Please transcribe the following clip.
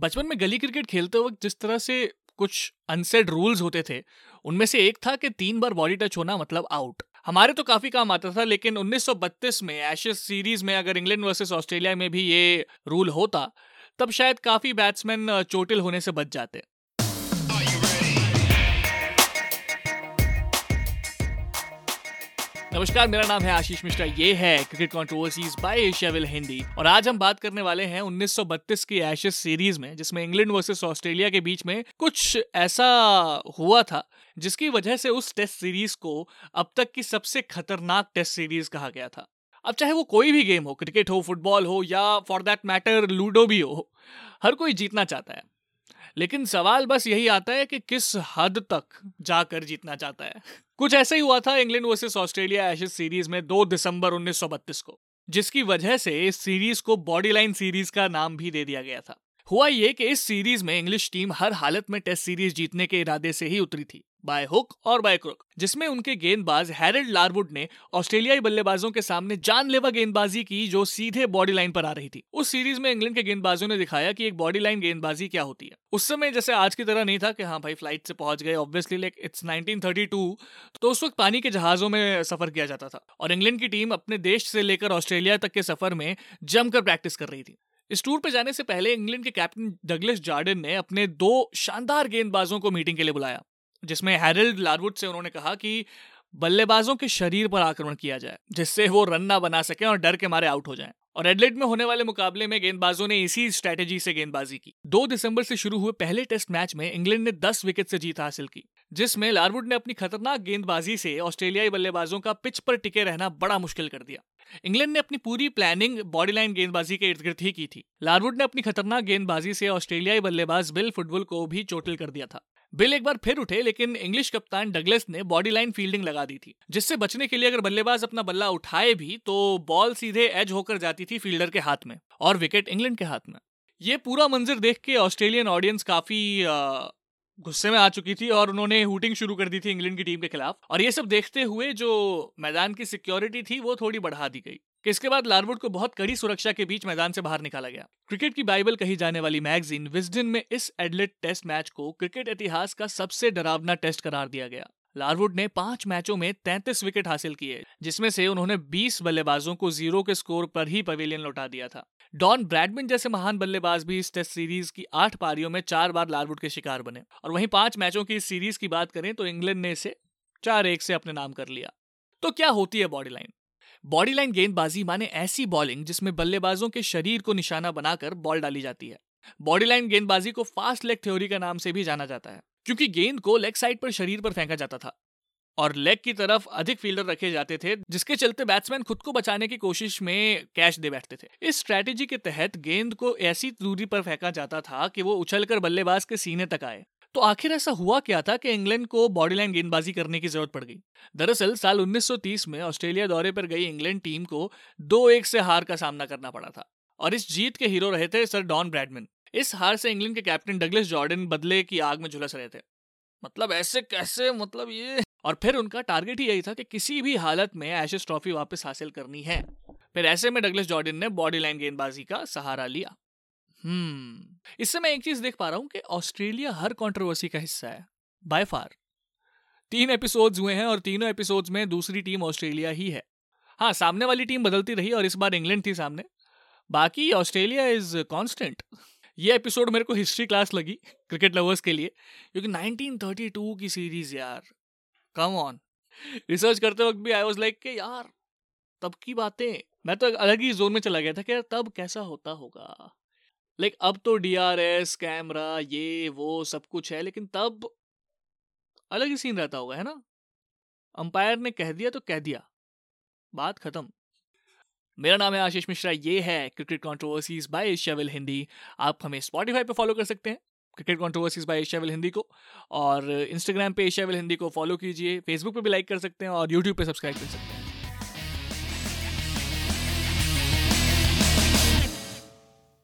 बचपन में गली क्रिकेट खेलते वक्त जिस तरह से कुछ अनसेड रूल्स होते थे, उनमें से एक था कि 3 बार बॉडी टच होना मतलब आउट। हमारे तो काफी काम आता था, लेकिन 1932 में एशेज सीरीज में अगर इंग्लैंड वर्सेस ऑस्ट्रेलिया में भी ये रूल होता तब शायद काफी बैट्समैन चोटिल होने से बच जाते। नमस्कार, मेरा नाम है आशीष मिश्रा, ये है cricket controversies by Asiaville Hindi, और आज हम बात करने वाले हैं 1932 की एशेज सीरीज में, जिसमें इंग्लैंड वर्सेस ऑस्ट्रेलिया के बीच में कुछ ऐसा हुआ था जिसकी वजह से उस टेस्ट सीरीज को अब तक की सबसे खतरनाक टेस्ट सीरीज कहा गया था। अब चाहे वो कोई भी गेम हो, क्रिकेट हो, फुटबॉल हो, या फॉर दैट मैटर लूडो भी हो, हर कोई जीतना चाहता है, लेकिन सवाल बस यही आता है कि किस हद तक जाकर जीतना चाहता है। कुछ ऐसा ही हुआ था England versus Australia Ashes series में 2 दिसंबर 1932 को, जिसकी वजह से इस सीरीज को बॉडीलाइन सीरीज का नाम भी दे दिया गया था। हुआ ये कि इस सीरीज में इंग्लिश टीम हर हालत में टेस्ट सीरीज जीतने के इरादे से ही उतरी थी, बाय हुक और बाय क्रुक, जिसमें उनके गेंदबाज हैरोल्ड लारवुड ने ऑस्ट्रेलियाई बल्लेबाजों के सामने जानलेवा गेंदबाजी की जो सीधे बॉडी लाइन पर आ रही थी। उस सीरीज में इंग्लैंड के गेंदबाजों ने दिखाया कि एक बॉडी लाइन गेंदबाजी क्या होती है। उस समय जैसे आज की तरह नहीं था कि हाँ भाई फ्लाइट से पहुंच गए, ऑब्वियसली, लाइक इट्स 1932, तो उस वक्त पानी के जहाजों में सफर किया जाता था, और इंग्लैंड की टीम अपने देश से लेकर ऑस्ट्रेलिया तक के सफर में जमकर प्रैक्टिस कर रही थी। इस टूर पे जाने से पहले इंग्लैंड के कैप्टन डगलस जार्डिन ने अपने 2 शानदार गेंदबाजों को मीटिंग के लिए बुलाया, जिसमें हैरोल्ड लारवुड से उन्होंने कहा कि बल्लेबाजों के शरीर पर आक्रमण किया जाए जिससे वो रन ना बना सकें और डर के मारे आउट हो जाएं। और एडलेड में होने वाले मुकाबले में गेंदबाजों ने इसी स्ट्रैटेजी से गेंदबाजी की। 2 दिसंबर से शुरू हुए पहले टेस्ट मैच में इंग्लैंड ने 10 विकेट से जीत हासिल की, जिसमें लारवुड ने अपनी खतरनाक गेंदबाजी से ऑस्ट्रेलियाई बल्लेबाजों का पिच पर टिके रहना बड़ा मुश्किल कर दिया। इंग्लैंड ने अपनी पूरी प्लानिंग बॉडीलाइन गेंदबाजी के इर्द गिर्द ही की थी। लारवुड ने अपनी खतरनाक गेंदबाजी से ऑस्ट्रेलियाई बल्लेबाज बिल फुटबॉल को भी चोटिल कर दिया था। बिल एक बार फिर उठे, लेकिन इंग्लिश कप्तान डगलस ने बॉडी लाइन फील्डिंग लगा दी थी, जिससे बचने के लिए अगर बल्लेबाज अपना बल्ला उठाए भी तो बॉल सीधे एज होकर जाती थी फील्डर के हाथ में और विकेट इंग्लैंड के हाथ में। ये पूरा मंजर देख के ऑस्ट्रेलियन ऑडियंस काफी गुस्से में आ चुकी थी और उन्होंने हूटिंग शुरू कर दी थी इंग्लैंड की टीम के खिलाफ, और ये सब देखते हुए जो मैदान की सिक्योरिटी थी वो थोड़ी बढ़ा दी गई। इसके बाद लारवुड को बहुत कड़ी सुरक्षा के बीच मैदान से बाहर निकाला गया। क्रिकेट की बाइबल कही जाने वाली मैगजीन विस्डन में इस एडलेड टेस्ट मैच को क्रिकेट इतिहास का सबसे डरावना टेस्ट करार दिया गया। लारवुड ने 5 मैचों में 33 विकेट हासिल किए, जिसमें से उन्होंने 20 बल्लेबाजों को 0 के स्कोर पर ही पवेलियन लौटा दिया था। डॉन ब्रैडमैन जैसे महान बल्लेबाज भी इस टेस्ट सीरीज की 8 पारियों में 4 बार लारवुड के शिकार बने, और वहीं 5 मैचों की इस सीरीज की बात करें तो इंग्लैंड ने इसे 4-1 से अपने नाम कर लिया। तो क्या होती है बॉडीलाइन? बॉडीलाइन गेंदबाजी माने ऐसी बॉलिंग जिसमें बल्लेबाजों के शरीर को निशाना बनाकर बॉल डाली जाती है। बॉडीलाइन गेंदबाजी को फास्ट लेग थ्योरी का नाम से भी जाना जाता है, क्योंकि गेंद को लेग साइड पर शरीर पर फेंका जाता था और लेग की तरफ अधिक फील्डर रखे जाते थे, जिसके चलते बैट्समैन खुद को बचाने की कोशिश में कैच दे बैठते थे। इस स्ट्रैटेजी के तहत गेंद को ऐसी दूरी पर फेंका जाता था कि वो उछलकर बल्लेबाज के सीने तक आए। तो आखिर ऐसा हुआ क्या था कि इंग्लैंड को बॉडीलाइन गेंदबाजी करने की जरूरत पड़ गई? दरअसल साल 1930 में ऑस्ट्रेलिया दौरे पर गई इंग्लैंड टीम को 2-1 से हार का सामना करना पड़ा था, और इस जीत के हीरो रहे थे सर डॉन ब्रैडमैन। इस हार से इंग्लैंड के कैप्टन डगलस जॉर्डन बदले की आग में झुलस रहे थे। मतलब ऐसे कैसे, मतलब ये, और फिर उनका टारगेट ही यही था कि किसी भी हालत में एशेज ट्रॉफी वापस हासिल करनी है। फिर ऐसे में डगलस जॉर्डन ने बॉडीलाइन गेंदबाजी का सहारा लिया। इससे मैं एक चीज देख पा रहा हूं कि ऑस्ट्रेलिया हर कंट्रोवर्सी का हिस्सा है, बाय फार। 3 एपिसोड्स हुए हैं और तीनों एपिसोड्स में दूसरी टीम ऑस्ट्रेलिया ही है। हाँ, सामने वाली टीम बदलती रही और इस बार इंग्लैंड थी सामने, बाकी ऑस्ट्रेलिया इज कांस्टेंट। ये एपिसोड मेरे को हिस्ट्री क्लास लगी क्रिकेट लवर्स के लिए, क्योंकि 1932 की सीरीज यार, कम ऑन। रिसर्च करते वक्त भी आई वॉज लाइक कि यार तब की बातें, मैं तो अलग ही जोन में चला गया था कि यार तब कैसा होता होगा। अब तो DRS कैमरा ये वो सब कुछ है, लेकिन तब अलग ही सीन रहता होगा, है ना? अंपायर ने कह दिया तो कह दिया, बात खत्म। मेरा नाम है आशीष मिश्रा, ये है cricket controversies by Asiaville Hindi. आप हमें स्पॉटिफाई पे फॉलो कर सकते हैं cricket controversies by Asiaville Hindi को, और इंस्टाग्राम पे एशियाविल हिंदी को फॉलो कीजिए, फेसबुक पे भी लाइक कर सकते हैं और यूट्यूब पे सब्सक्राइब कर सकते हैं।